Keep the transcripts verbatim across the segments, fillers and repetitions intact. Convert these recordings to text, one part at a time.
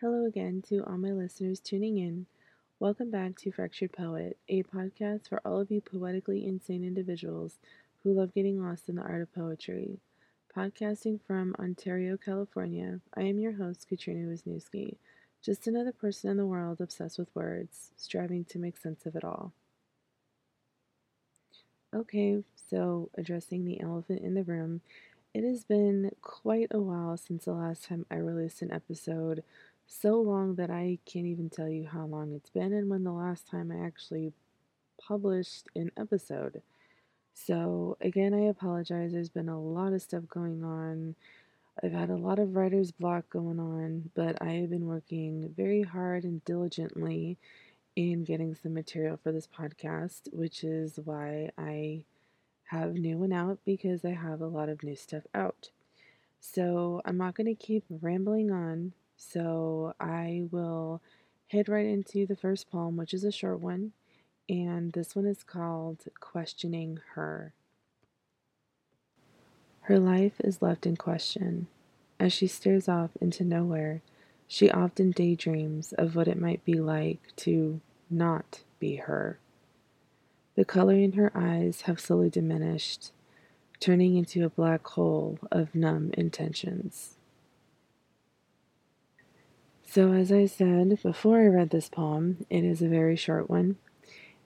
Hello again to all my listeners tuning in. Welcome back to Fractured Poet, a podcast for all of you poetically insane individuals who love getting lost in the art of poetry. Podcasting from Ontario, California, I am your host, Katrina Wisniewski, just another person in the world obsessed with words, striving to make sense of it all. Okay, so addressing the elephant in the room, it has been quite a while since the last time I released an episode. So long that I can't even tell you how long it's been and when the last time I actually published an episode. So again, I apologize. There's been a lot of stuff going on. I've had a lot of writer's block going on, but I have been working very hard and diligently in getting some material for this podcast, which is why I have a new one out, because I have a lot of new stuff out. So I'm not going to keep rambling on. So I will head right into the first poem, which is a short one, and this one is called Questioning Her. Her life is left in question. As she stares off into nowhere, she often daydreams of what it might be like to not be her. The color in her eyes have slowly diminished, turning into a black hole of numb intentions. So as I said before I read this poem, it is a very short one,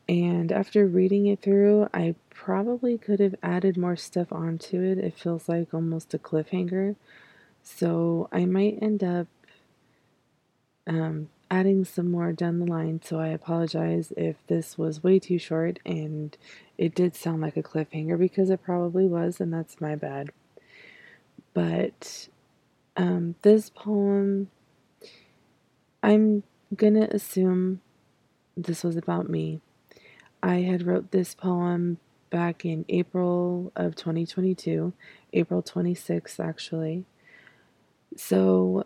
and after reading it through, I probably could have added more stuff onto it. It feels like almost a cliffhanger, so I might end up um, adding some more down the line, so I apologize if this was way too short and it did sound like a cliffhanger, because it probably was, and that's my bad. But um, this poem, I'm gonna assume this was about me. I had wrote this poem back in April of twenty twenty-two, April twenty-sixth actually. So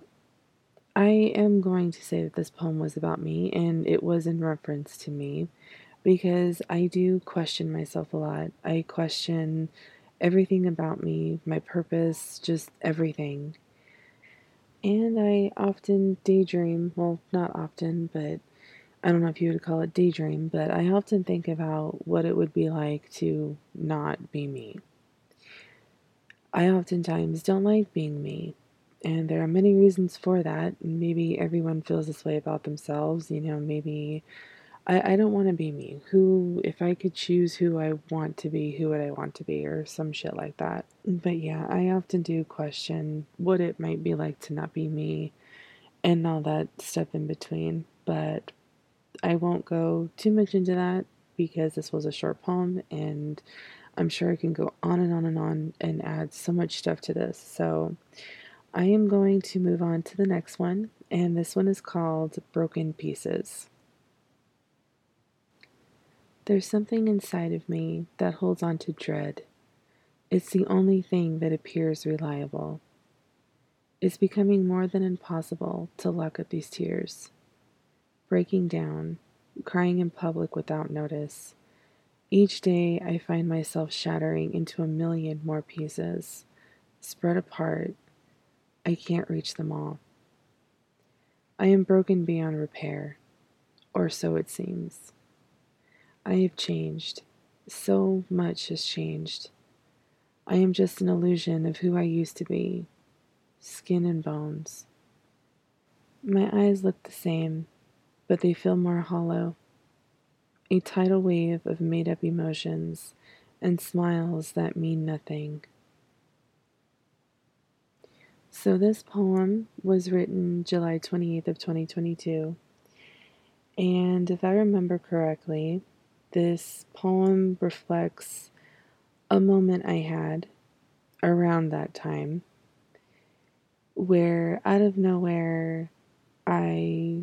I am going to say that this poem was about me, and it was in reference to me, because I do question myself a lot. I question everything about me, my purpose, just everything. And I often daydream, well, not often, but I don't know if you would call it daydream, but I often think about what it would be like to not be me. I oftentimes don't like being me, and there are many reasons for that. Maybe everyone feels this way about themselves, you know, maybe I, I don't want to be me. Who, if I could choose who I want to be, who would I want to be, or some shit like that. But yeah, I often do question what it might be like to not be me and all that stuff in between. But I won't go too much into that because this was a short poem, and I'm sure I can go on and on and on and add so much stuff to this. So I am going to move on to the next one, and this one is called Broken Pieces. There's something inside of me that holds on to dread. It's the only thing that appears reliable. It's becoming more than impossible to lock up these tears. Breaking down, crying in public without notice. Each day I find myself shattering into a million more pieces, spread apart. I can't reach them all. I am broken beyond repair, or so it seems. I have changed. So much has changed. I am just an illusion of who I used to be. Skin and bones. My eyes look the same, but they feel more hollow. A tidal wave of made-up emotions and smiles that mean nothing. So this poem was written July twenty-eighth of twenty twenty-two. And if I remember correctly, this poem reflects a moment I had around that time where out of nowhere I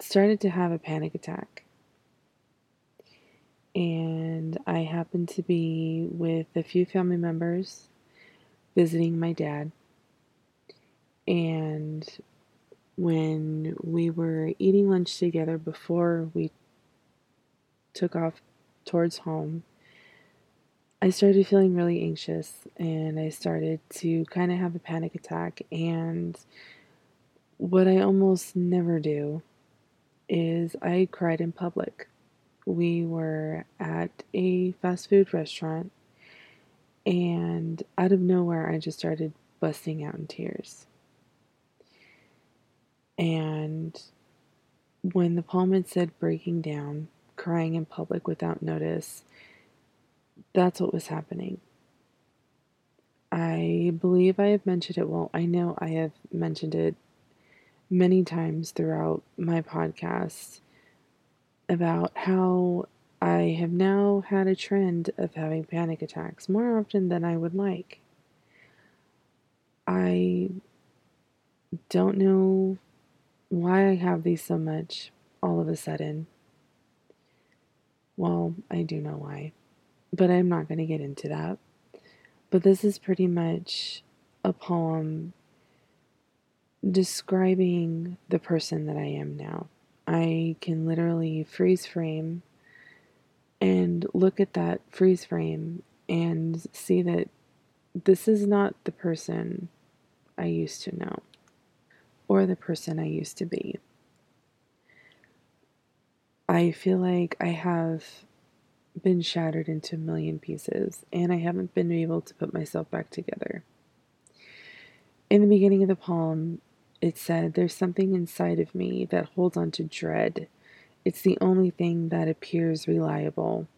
started to have a panic attack. And I happened to be with a few family members visiting my dad. And when we were eating lunch together before we took off towards home, I started feeling really anxious, and I started to kind of have a panic attack, and What I almost never do is I cried in public. We were at a fast food restaurant, and out of nowhere, I just started busting out in tears. And when the poem had said breaking down, crying in public without notice, that's what was happening. I believe I have mentioned it. Well, I know I have mentioned it many times throughout my podcast about how I have now had a trend of having panic attacks more often than I would like. I don't know why I have these so much all of a sudden. Well, I do know why, but I'm not going to get into that. But this is pretty much a poem describing the person that I am now. I can literally freeze frame and look at that freeze frame and see that this is not the person I used to know or the person I used to be. I feel like I have been shattered into a million pieces, and I haven't been able to put myself back together. In the beginning of the poem, it said, "There's something inside of me that holds on to dread. It's the only thing that appears reliable."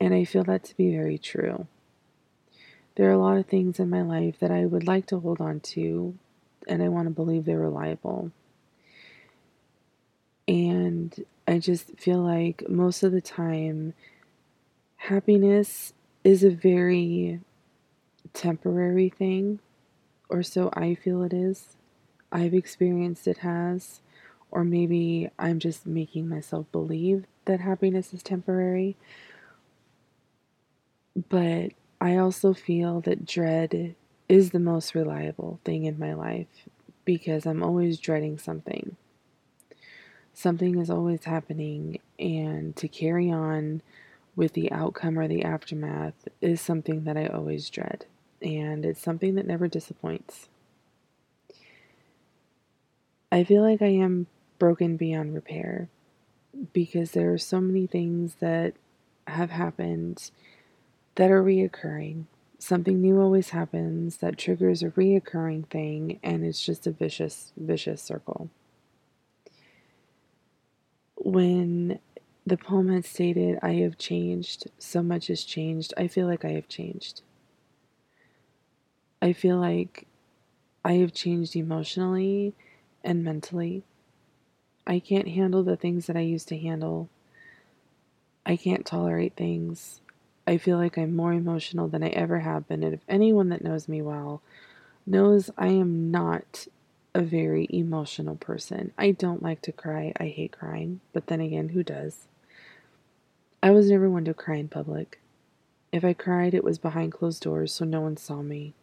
And I feel that to be very true. There are a lot of things in my life that I would like to hold on to, and I want to believe they're reliable. And I just feel like most of the time, happiness is a very temporary thing, or so I feel it is. I've experienced it has, or maybe I'm just making myself believe that happiness is temporary. But I also feel that dread is the most reliable thing in my life because I'm always dreading something. Something is always happening, and to carry on with the outcome or the aftermath is something that I always dread. And it's something that never disappoints. I feel like I am broken beyond repair because there are so many things that have happened that are reoccurring. Something new always happens that triggers a reoccurring thing, and it's just a vicious, vicious circle. When the poem had stated, "I have changed, so much has changed," I feel like I have changed. I feel like I have changed emotionally and mentally. I can't handle the things that I used to handle. I can't tolerate things. I feel like I'm more emotional than I ever have been. And if anyone that knows me well knows, I am not a very emotional person. I don't like to cry. I hate crying. But then again, who does? I was never one to cry in public. If I cried, it was behind closed doors, so no one saw me.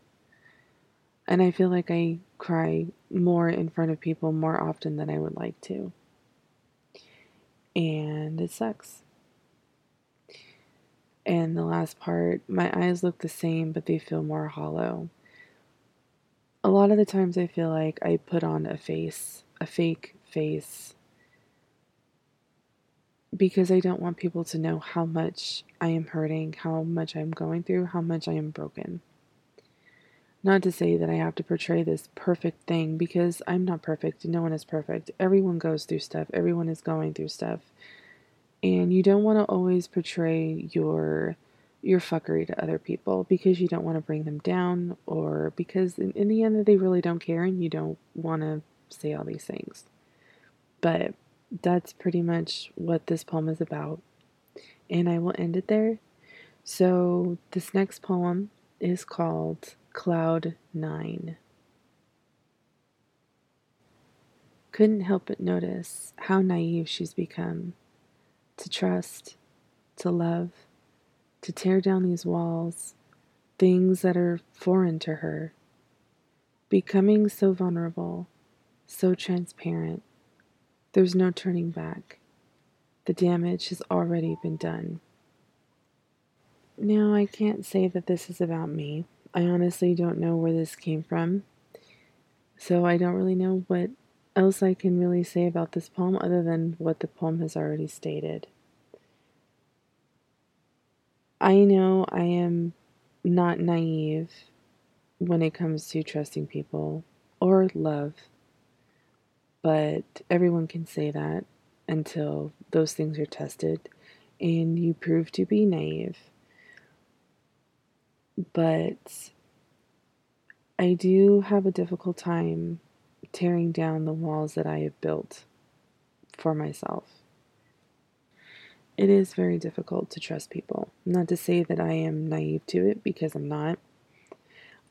And I feel like I cry more in front of people more often than I would like to. And it sucks. And the last part, "My eyes look the same, but they feel more hollow." A lot of the times I feel like I put on a face, a fake face, because I don't want people to know how much I am hurting, how much I'm going through, how much I am broken. Not to say that I have to portray this perfect thing, because I'm not perfect. No one is perfect. Everyone goes through stuff. Everyone is going through stuff. And you don't want to always portray your your fuckery to other people because you don't want to bring them down, or because in, in the end they really don't care and you don't want to say all these things. But that's pretty much what this poem is about. And I will end it there. So this next poem is called Cloud Nine. Couldn't help but notice how naive she's become. To trust, to love, to tear down these walls, things that are foreign to her. Becoming so vulnerable, so transparent, there's no turning back. The damage has already been done. Now, I can't say that this is about me. I honestly don't know where this came from. So I don't really know what else I can really say about this poem other than what the poem has already stated. I know I am not naive when it comes to trusting people or love, but everyone can say that until those things are tested and you prove to be naive. But I do have a difficult time tearing down the walls that I have built for myself. It is very difficult to trust people. Not to say that I am naive to it, because I'm not.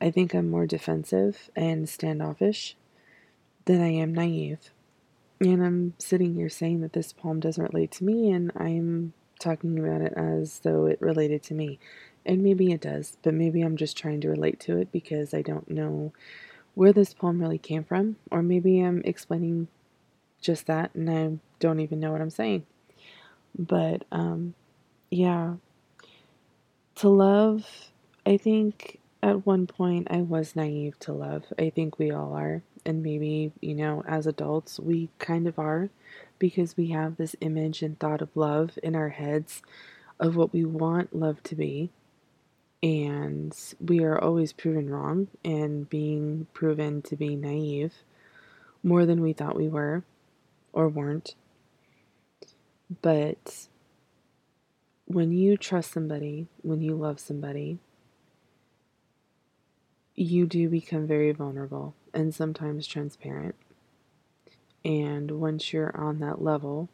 I think I'm more defensive and standoffish than I am naive. And I'm sitting here saying that this poem doesn't relate to me, and I'm talking about it as though it related to me. And maybe it does, but maybe I'm just trying to relate to it because I don't know where this poem really came from. Or maybe I'm explaining just that and I don't even know what I'm saying. But, um, yeah, to love, I think at one point I was naive to love. I think we all are. And maybe, you know, as adults, we kind of are, because we have this image and thought of love in our heads of what we want love to be. And we are always proven wrong and being proven to be naive more than we thought we were or weren't. But when you trust somebody, when you love somebody, you do become very vulnerable and sometimes transparent. And once you're on that level,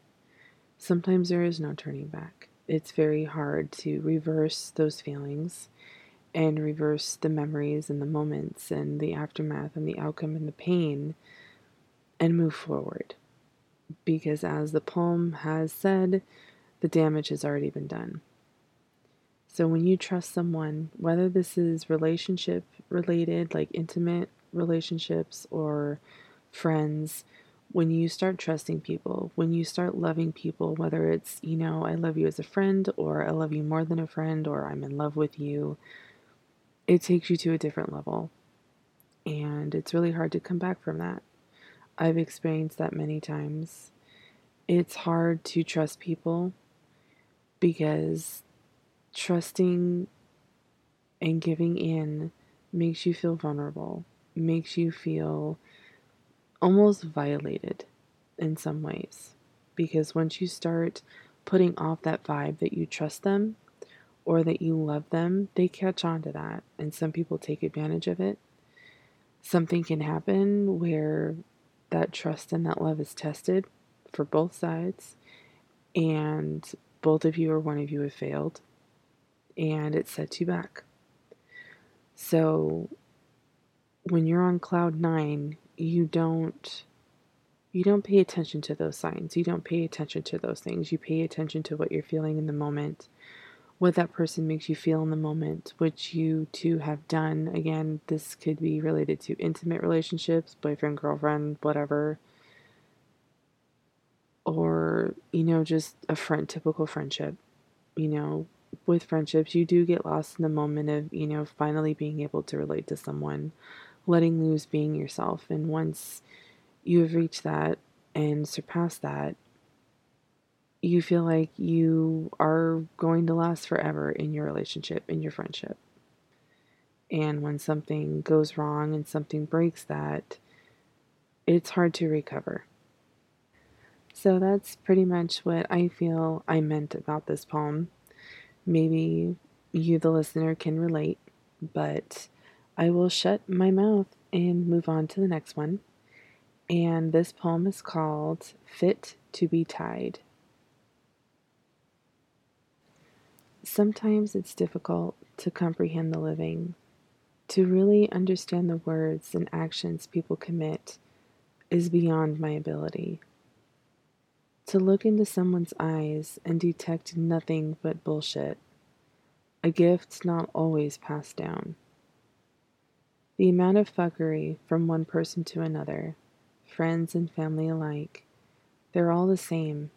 sometimes there is no turning back. It's very hard to reverse those feelings and reverse the memories and the moments and the aftermath and the outcome and the pain and move forward. Because as the poem has said, the damage has already been done. So when you trust someone, whether this is relationship related, like intimate relationships or friends, when you start trusting people, when you start loving people, whether it's, you know, I love you as a friend, or I love you more than a friend, or I'm in love with you, it takes you to a different level. And it's really hard to come back from that. I've experienced that many times. It's hard to trust people because trusting and giving in makes you feel vulnerable, makes you feel almost violated in some ways, because once you start putting off that vibe that you trust them or that you love them, they catch on to that, and some people take advantage of it. Something can happen where that trust and that love is tested for both sides, and both of you or one of you have failed, and it sets you back. So when you're on cloud nine, you don't, you don't pay attention to those signs. You don't pay attention to those things. You pay attention to what you're feeling in the moment, what that person makes you feel in the moment, which you two have done. Again, this could be related to intimate relationships, boyfriend, girlfriend, whatever, or, you know, just a friend, typical friendship. You know, with friendships, you do get lost in the moment of, you know, finally being able to relate to someone, letting loose being yourself. And once you have reached that and surpassed that, you feel like you are going to last forever in your relationship, in your friendship. And when something goes wrong and something breaks that, it's hard to recover. So that's pretty much what I feel I meant about this poem. Maybe you, the listener, can relate, but I will shut my mouth and move on to the next one. And this poem is called Fit to be Tied. Sometimes it's difficult to comprehend the living. To really understand the words and actions people commit is beyond my ability. To look into someone's eyes and detect nothing but bullshit, a gift not always passed down. The amount of fuckery from one person to another, friends and family alike, they're all the same.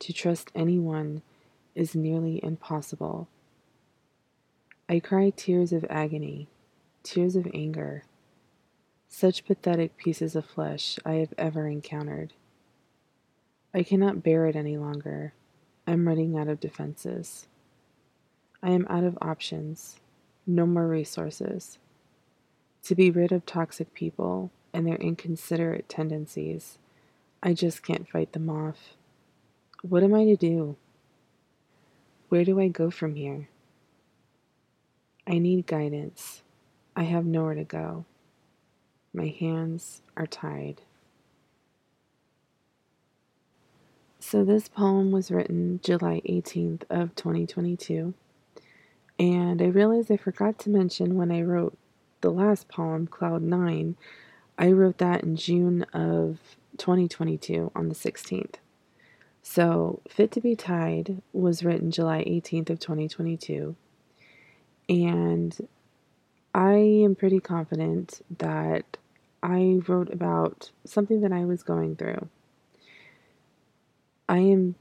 To trust anyone is nearly impossible. I cry tears of agony, tears of anger, such pathetic pieces of flesh I have ever encountered. I cannot bear it any longer. I am running out of defenses. I am out of options. No more resources. To be rid of toxic people and their inconsiderate tendencies, I just can't fight them off. What am I to do? Where do I go from here? I need guidance. I have nowhere to go. My hands are tied. So this poem was written July eighteenth of twenty twenty-two. And I realized I forgot to mention when I wrote the last poem, Cloud Nine, I wrote that in June of twenty twenty-two on the sixteenth. So Fit to be Tied was written July eighteenth of twenty twenty-two. And I am pretty confident that I wrote about something that I was going through. I am,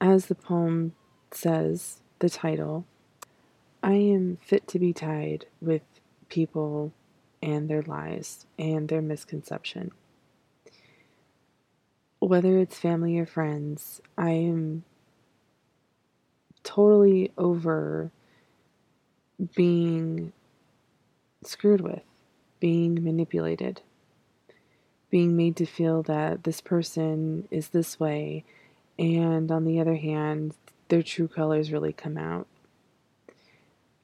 as the poem says, the title, I am fit to be tied with people and their lies and their misconception. Whether it's family or friends, I am totally over being screwed with, being manipulated, being made to feel that this person is this way, and on the other hand, their true colors really come out.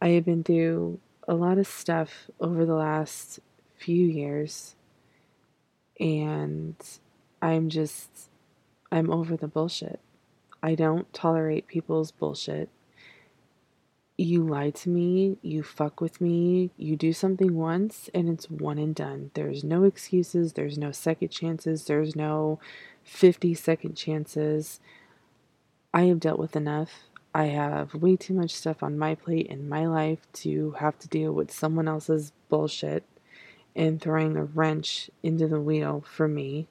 I have been through a lot of stuff over the last few years, and I'm just, I'm over the bullshit. I don't tolerate people's bullshit. You lie to me, you fuck with me, you do something once, and it's one and done. There's no excuses, there's no second chances, there's no fifty second chances. I have dealt with enough. I have way too much stuff on my plate in my life to have to deal with someone else's bullshit and throwing a wrench into the wheel for me.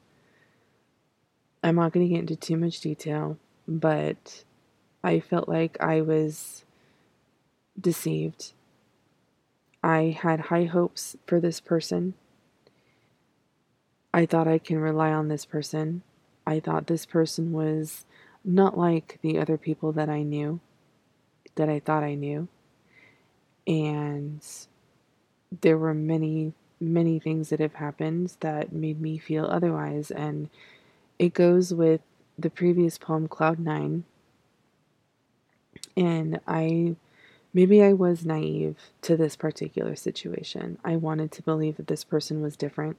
I'm not going to get into too much detail, but I felt like I was deceived. I had high hopes for this person. I thought I can rely on this person. I thought this person was not like the other people that I knew, that I thought I knew. And there were many, many things that have happened that made me feel otherwise, and it goes with the previous poem, Cloud Nine. And I, maybe I was naive to this particular situation. I wanted to believe that this person was different,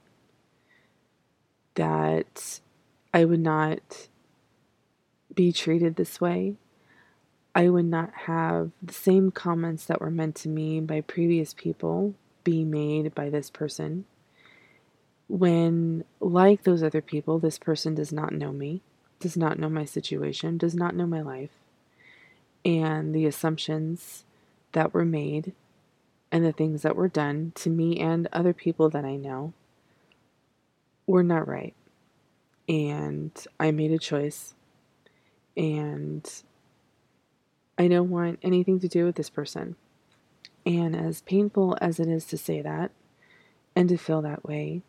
that I would not be treated this way. I would not have the same comments that were meant to me by previous people be made by this person, when, like those other people, this person does not know me, does not know my situation, does not know my life, and the assumptions that were made and the things that were done to me and other people that I know were not right. And I made a choice, and I don't want anything to do with this person. And as painful as it is to say that and to feel that way,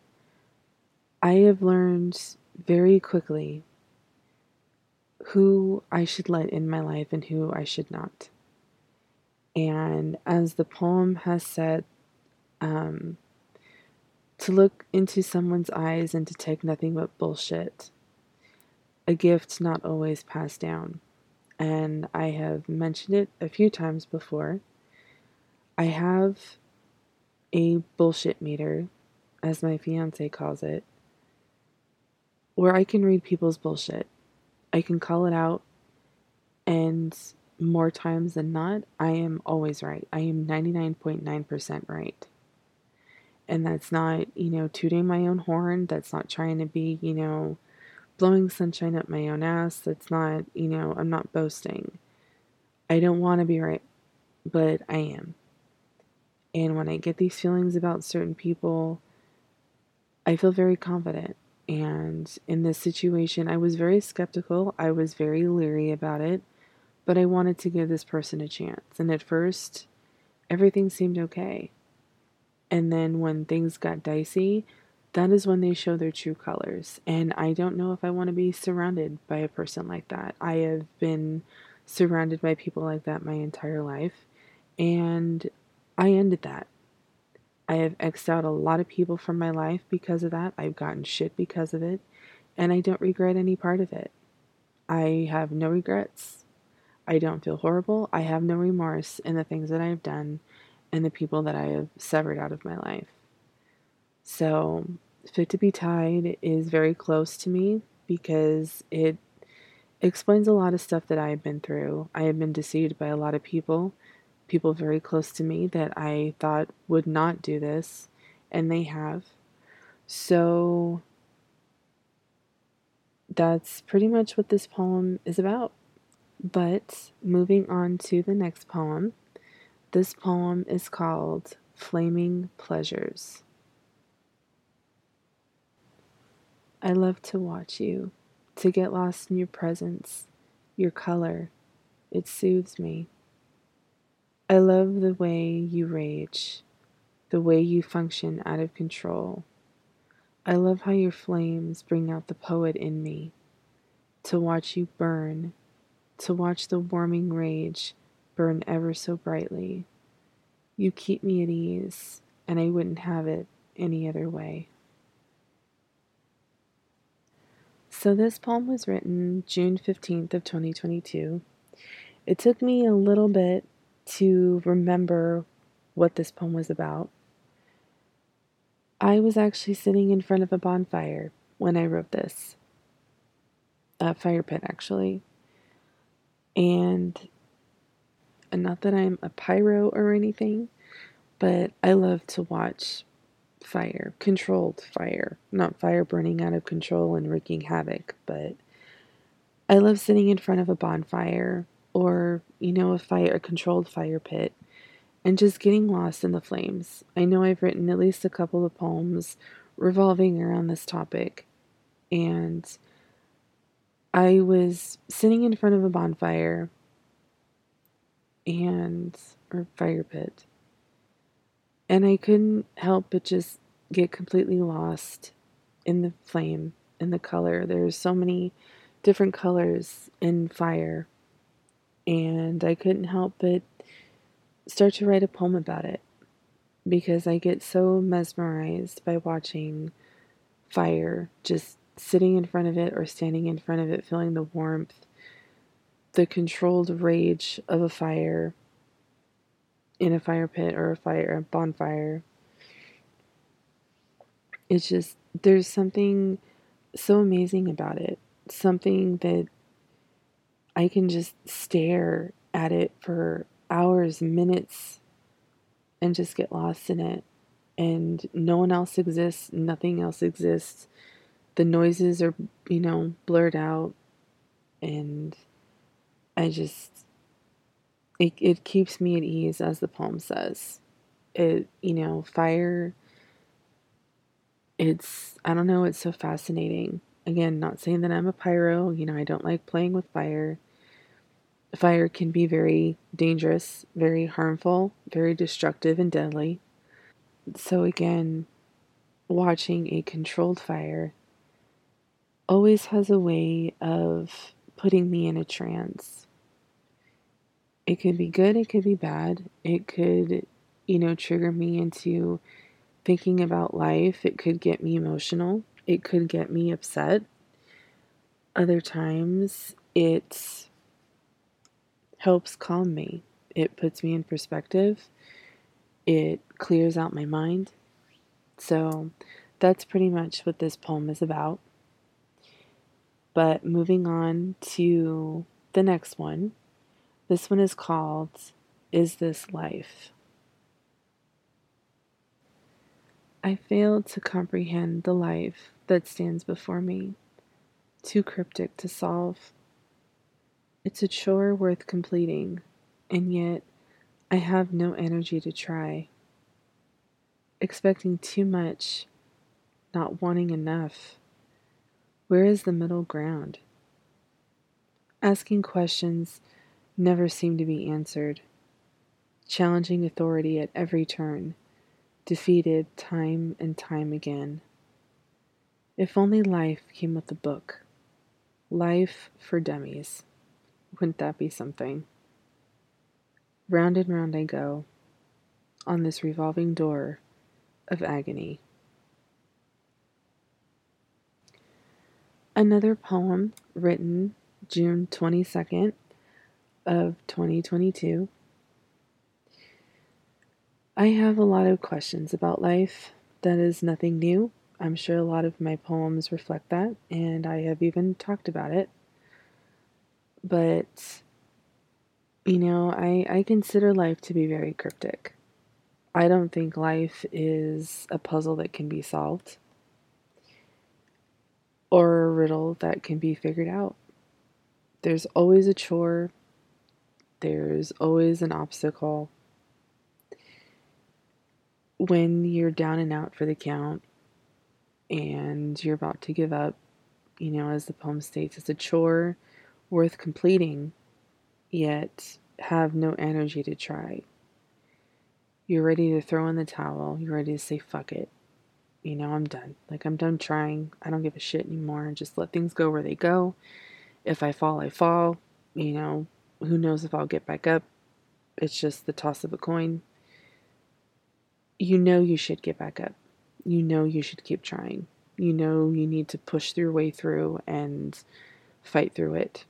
I have learned very quickly who I should let in my life and who I should not. And as the poem has said, um, to look into someone's eyes and to take nothing but bullshit, a gift not always passed down. And I have mentioned it a few times before. I have a bullshit meter, as my fiance calls it, where I can read people's bullshit. I can call it out, and more times than not, I am always right. I am ninety-nine point nine percent right. And that's not, you know, tooting my own horn. That's not trying to be, you know, blowing sunshine up my own ass. That's not, you know, I'm not boasting. I don't want to be right, but I am. And when I get these feelings about certain people, I feel very confident. And in this situation, I was very skeptical. I was very leery about it, but I wanted to give this person a chance. And at first, everything seemed okay. And then when things got dicey, that is when they show their true colors. And I don't know if I want to be surrounded by a person like that. I have been surrounded by people like that my entire life, and I ended that. I have X'd out a lot of people from my life because of that. I've gotten shit because of it, and I don't regret any part of it. I have no regrets. I don't feel horrible. I have no remorse in the things that I have done and the people that I have severed out of my life. So, Fit to be Tied is very close to me because it explains a lot of stuff that I have been through. I have been deceived by a lot of people, people very close to me that I thought would not do this, and they have. So, that's pretty much what this poem is about. But moving on to the next poem, this poem is called Flaming Pleasures. I love to watch you, to get lost in your presence, your color. It soothes me. I love the way you rage, the way you function out of control. I love how your flames bring out the poet in me. To watch you burn, to watch the warming rage burn ever so brightly. You keep me at ease, and I wouldn't have it any other way. So this poem was written June fifteenth of twenty twenty-two. It took me a little bit to remember what this poem was about. I was actually sitting in front of a bonfire when I wrote this. A fire pit, actually. And not that I'm a pyro or anything, but I love to watch fire, controlled fire, not fire burning out of control and wreaking havoc, but I love sitting in front of a bonfire or, you know, a fire, a controlled fire pit, and just getting lost in the flames. I know I've written at least a couple of poems revolving around this topic, and I was sitting in front of a bonfire and, or fire pit, and I couldn't help but just get completely lost in the flame and the color. There's so many different colors in fire, and I couldn't help but start to write a poem about it because I get so mesmerized by watching fire, just sitting in front of it or standing in front of it, feeling the warmth, the controlled rage of a fire in a fire pit or a fire, a bonfire. It's just, there's something so amazing about it, something that I can just stare at it for hours, minutes, and just get lost in it. And no one else exists, nothing else exists. The noises are, you know, blurred out, and I just, it it keeps me at ease, as the poem says. It, you know, fire, it's, I don't know, it's so fascinating. Again, not saying that I'm a pyro, you know, I don't like playing with fire. Fire can be very dangerous, very harmful, very destructive and deadly. So again, watching a controlled fire always has a way of putting me in a trance. It could be good, it could be bad. It could, you know, trigger me into thinking about life. It could get me emotional. It could get me upset. Other times, it helps calm me. It puts me in perspective. It clears out my mind. So that's pretty much what this poem is about. But moving on to the next one. This one is called, Is This Life? I fail to comprehend the life that stands before me, too cryptic to solve. It's a chore worth completing, and yet I have no energy to try. Expecting too much, not wanting enough. Where is the middle ground? Asking questions never seem to be answered, challenging authority at every turn, defeated time and time again. If only life came with a book. Life for dummies. Wouldn't that be something? Round and round I go, on this revolving door of agony. Another poem written June twenty-second of twenty twenty-two. I have a lot of questions about life. That is nothing new. I'm sure a lot of my poems reflect that, and I have even talked about it. But, you know, I, I consider life to be very cryptic. I don't think life is a puzzle that can be solved, or a riddle that can be figured out. There's always a chore. There's always an obstacle. When you're down and out for the count and you're about to give up, you know, as the poem states, it's a chore worth completing, yet have no energy to try. You're ready to throw in the towel. You're ready to say, fuck it. You know, I'm done. Like, I'm done trying. I don't give a shit anymore. Just let things go where they go. If I fall, I fall. You know, who knows if I'll get back up. It's just the toss of a coin. You know you should get back up. You know you should keep trying. You know you need to push your way through and fight through it.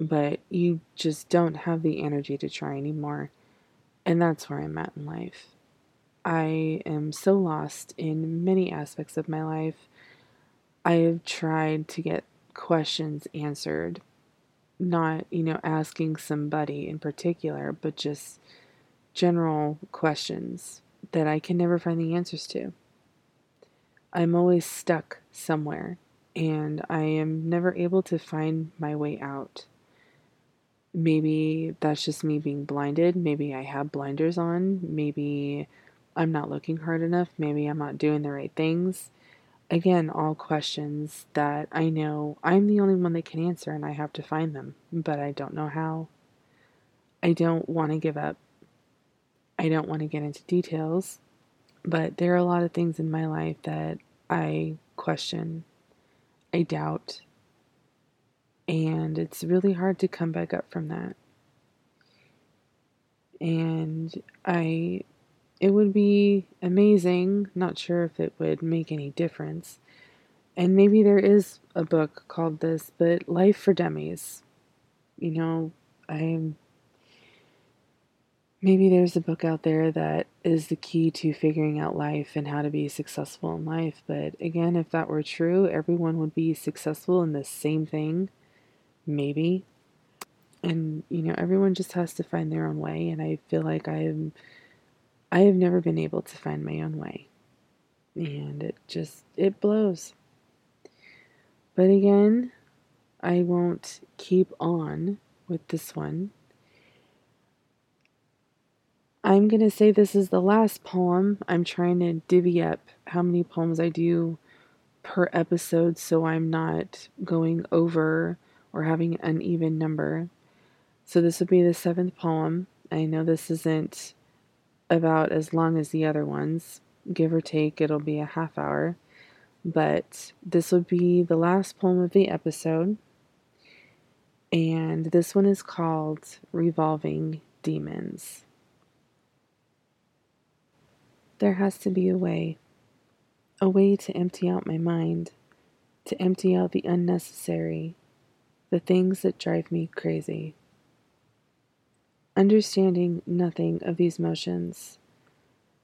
But you just don't have the energy to try anymore. And that's where I'm at in life. I am so lost in many aspects of my life. I have tried to get questions answered, not, you know, asking somebody in particular, but just general questions that I can never find the answers to. I'm always stuck somewhere, and I am never able to find my way out. Maybe that's just me being blinded. Maybe I have blinders on. Maybe I'm not looking hard enough. Maybe I'm not doing the right things. Again, all questions that I know I'm the only one that can answer, and I have to find them, but I don't know how. I don't want to give up. I don't want to get into details, but there are a lot of things in my life that I question, I doubt, and it's really hard to come back up from that. And I... It would be amazing, not sure if it would make any difference, and maybe there is a book called this, but Life for Dummies. You know, I'm, maybe there's a book out there that is the key to figuring out life and how to be successful in life, but again, if that were true, everyone would be successful in the same thing, maybe, and, you know, everyone just has to find their own way, and I feel like I'm I have never been able to find my own way, and it just, it blows. But again, I won't keep on with this one. I'm going to say this is the last poem. I'm trying to divvy up how many poems I do per episode, so I'm not going over or having an even number. So this would be the seventh poem. I know this isn't about as long as the other ones, give or take, it'll be a half hour, but this would be the last poem of the episode, and this one is called Revolving Demons. There has to be a way, a way to empty out my mind, to empty out the unnecessary, the things that drive me crazy. Understanding nothing of these motions,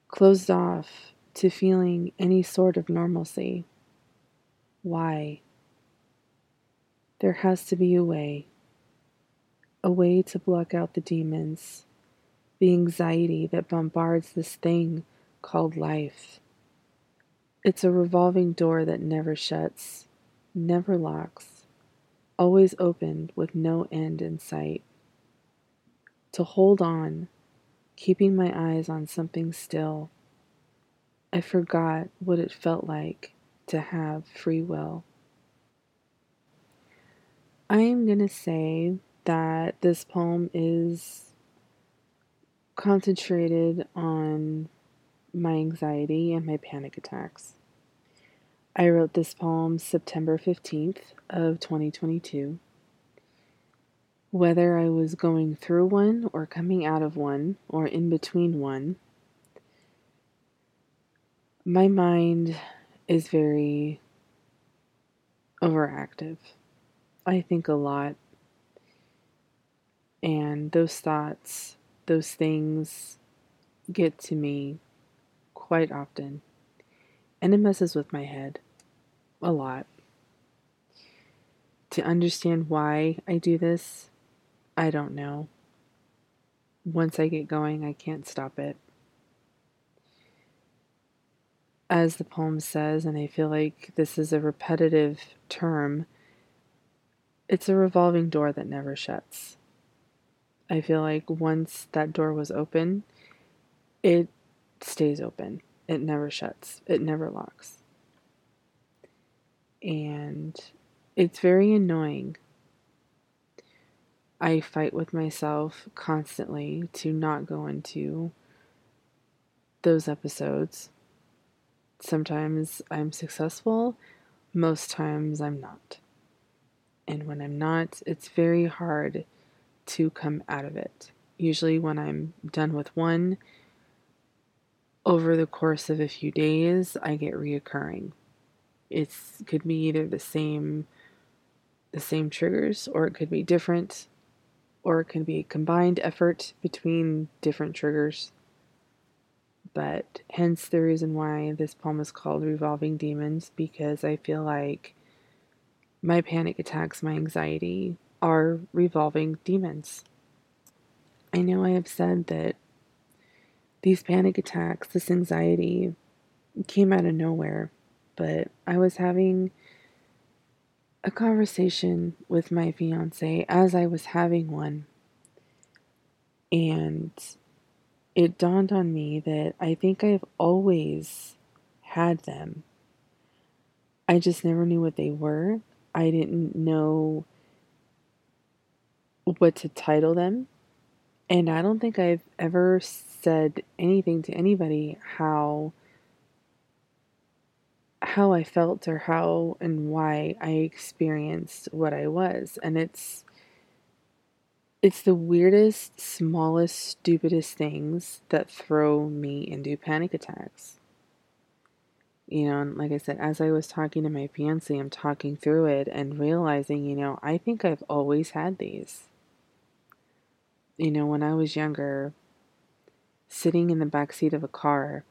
closed off to feeling any sort of normalcy. Why? There has to be a way, a way to block out the demons, the anxiety that bombards this thing called life. It's a revolving door that never shuts, never locks, always open with no end in sight. To hold on, keeping my eyes on something still. I forgot what it felt like to have free will. I am going to say that this poem is concentrated on my anxiety, and my panic attacks. I wrote this poem September fifteenth of twenty twenty-two. Whether I was going through one or coming out of one or in between one, my mind is very overactive. I think a lot, and those thoughts, those things get to me quite often, and it messes with my head a lot. To understand why I do this, I don't know. Once I get going, I can't stop it. As the poem says, and I feel like this is a repetitive term, it's a revolving door that never shuts. I feel like once that door was open, it stays open. It never shuts. It never locks. And it's very annoying. I fight with myself constantly to not go into those episodes. Sometimes I'm successful, most times I'm not. And when I'm not, it's very hard to come out of it. Usually when I'm done with one, over the course of a few days, I get reoccurring. It could be either the same the same triggers, or it could be different, or it could be a combined effort between different triggers. But hence the reason why this poem is called Revolving Demons, because I feel like my panic attacks, my anxiety, are revolving demons. I know I have said that these panic attacks, this anxiety, came out of nowhere, but I was having a conversation with my fiance as I was having one, and it dawned on me that I think I've always had them. I just never knew what they were. I didn't know what to title them. And I don't think I've ever said anything to anybody how how I felt or how and why I experienced what I was. And it's it's the weirdest, smallest, stupidest things that throw me into panic attacks. You know, and like I said, as I was talking to my fiance, I'm talking through it and realizing, you know, I think I've always had these. You know, when I was younger, sitting in the backseat of a car,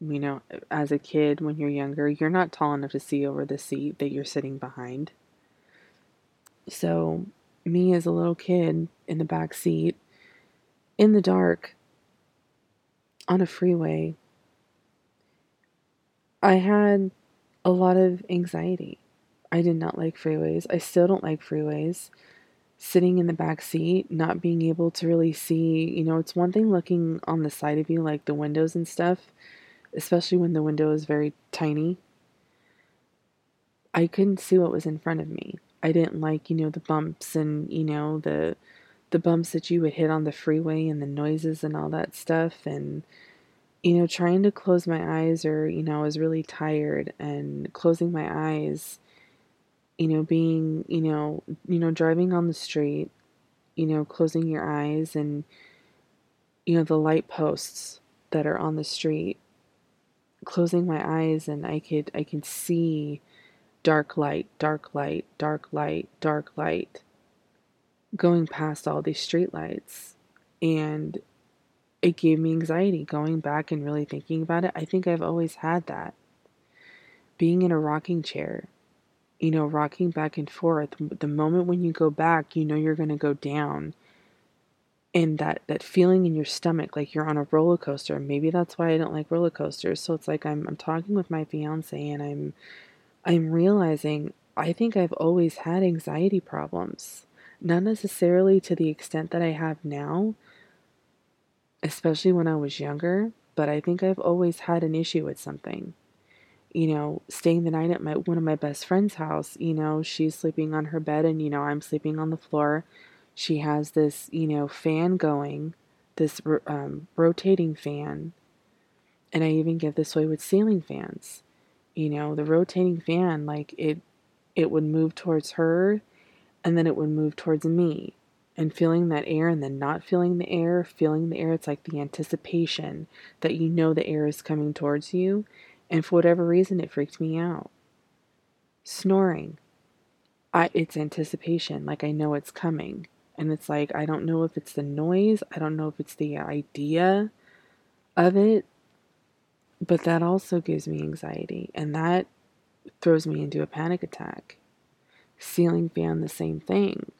you know, as a kid, when you're younger, you're not tall enough to see over the seat that you're sitting behind. So me as a little kid in the backseat, in the dark, on a freeway, I had a lot of anxiety. I did not like freeways. I still don't like freeways. Sitting in the back seat, not being able to really see, you know, it's one thing looking on the side of you, like the windows and stuff, especially when the window is very tiny. I couldn't see what was in front of me. I didn't like, you know, the bumps and, you know, the the bumps that you would hit on the freeway and the noises and all that stuff, and you know, trying to close my eyes, or, you know, I was really tired and closing my eyes, you know, being, you know, you know, driving on the street, you know, closing your eyes and, you know, the light posts that are on the street, closing my eyes and I could, I could see dark light, dark light, dark light, dark light going past all these street lights, and it gave me anxiety going back and really thinking about it. I think I've always had that. Being in a rocking chair, you know, rocking back and forth. The moment when you go back, you know you're going to go down. And that, that feeling in your stomach, like you're on a roller coaster. Maybe that's why I don't like roller coasters. So it's like I'm I'm talking with my fiance and I'm I'm realizing I think I've always had anxiety problems. Not necessarily to the extent that I have now, especially when I was younger, but I think I've always had an issue with something. You know, staying the night at my one of my best friend's house, you know, she's sleeping on her bed and, you know, I'm sleeping on the floor. She has this, you know, fan going, this um, rotating fan. And I even get this way with ceiling fans. You know, the rotating fan, like it, it would move towards her and then it would move towards me, and feeling that air and then not feeling the air, feeling the air. It's like the anticipation that, you know, the air is coming towards you. And for whatever reason, it freaked me out. Snoring. I, it's anticipation. Like, I know it's coming. And it's like, I don't know if it's the noise. I don't know if it's the idea of it. But that also gives me anxiety. And that throws me into a panic attack. Ceiling fan, the same thing.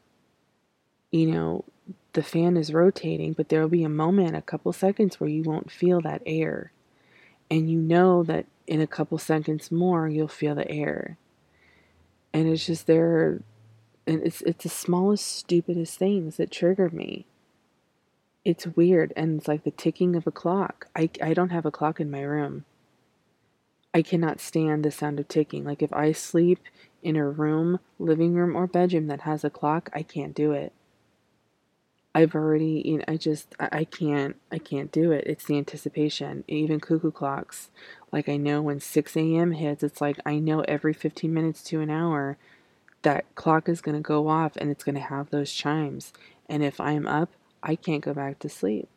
You know, the fan is rotating, but there will be a moment, a couple seconds, where you won't feel that air. And you know that in a couple seconds more, you'll feel the air. And it's just there, and it's it's the smallest, stupidest things that trigger me. It's weird, and it's like the ticking of a clock. I, I don't have a clock in my room. I cannot stand the sound of ticking. Like, if I sleep in a room, living room, or bedroom that has a clock, I can't do it. I've already, you know, I just, I can't, I can't do it. It's the anticipation. Even cuckoo clocks. Like, I know when six a.m. hits, it's like, I know every fifteen minutes to an hour, that clock is going to go off and it's going to have those chimes. And if I'm up, I can't go back to sleep.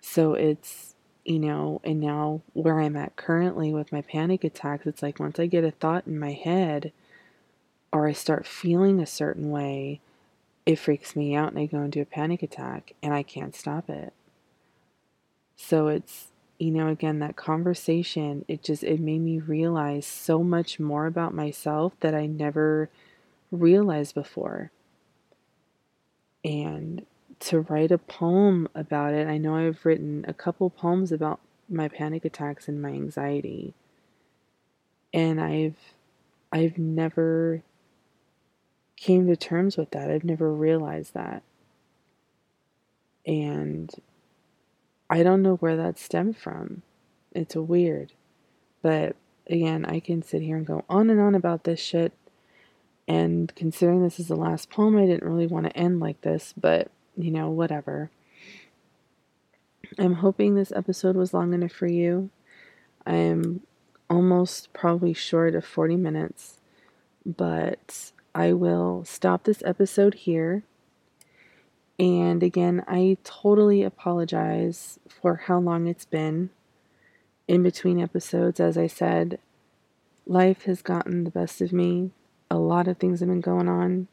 So it's, you know, and now where I'm at currently with my panic attacks, it's like once I get a thought in my head or I start feeling a certain way, it freaks me out and I go into a panic attack and I can't stop it. So it's, you know, again, that conversation, it just, it made me realize so much more about myself that I never realized before. And to write a poem about it, I know I've written a couple poems about my panic attacks and my anxiety. And I've, I've never came to terms with that. I've never realized that. And I don't know where that stemmed from. It's weird. But again, I can sit here and go on and on about this shit. And considering this is the last poem, I didn't really want to end like this, but you know, whatever. I'm hoping this episode was long enough for you. I'm almost probably short of forty minutes, but I will stop this episode here. And again, I totally apologize for how long it's been in between episodes. As I said, life has gotten the best of me. A lot of things have been going on.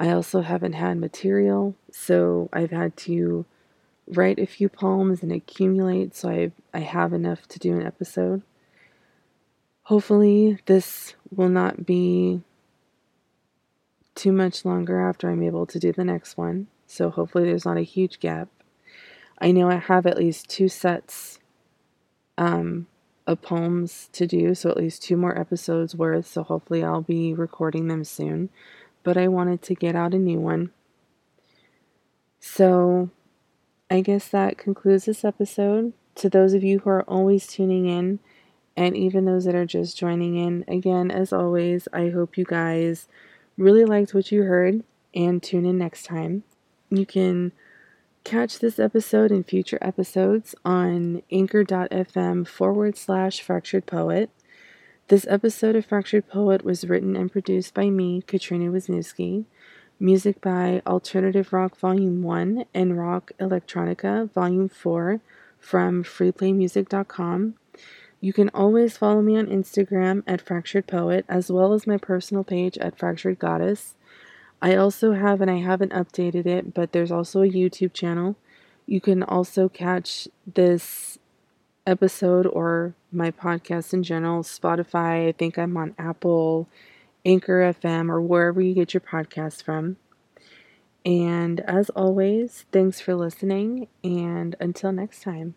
I also haven't had material, so I've had to write a few poems and accumulate so I I have enough to do an episode. Hopefully this will not be too much longer after I'm able to do the next one. So hopefully there's not a huge gap. I know I have at least two sets um, of poems to do, so at least two more episodes worth. So hopefully I'll be recording them soon. But I wanted to get out a new one. So I guess that concludes this episode. To those of you who are always tuning in, and even those that are just joining in, again, as always, I hope you guys really liked what you heard, and tune in next time. You can catch this episode and future episodes on Anchor.fm forward slash Fractured Poet. This episode of Fractured Poet was written and produced by me, Katrina Wisniewski. Music by Alternative Rock Volume one and Rock Electronica Volume four from Freeplaymusic dot com. You can always follow me on Instagram at Fractured Poet, as well as my personal page at Fractured Goddess. I also have, and I haven't updated it, but there's also a YouTube channel. You can also catch this episode or my podcast in general, Spotify. I think I'm on Apple, Anchor dot F M, or wherever you get your podcasts from. And as always, thanks for listening, and until next time.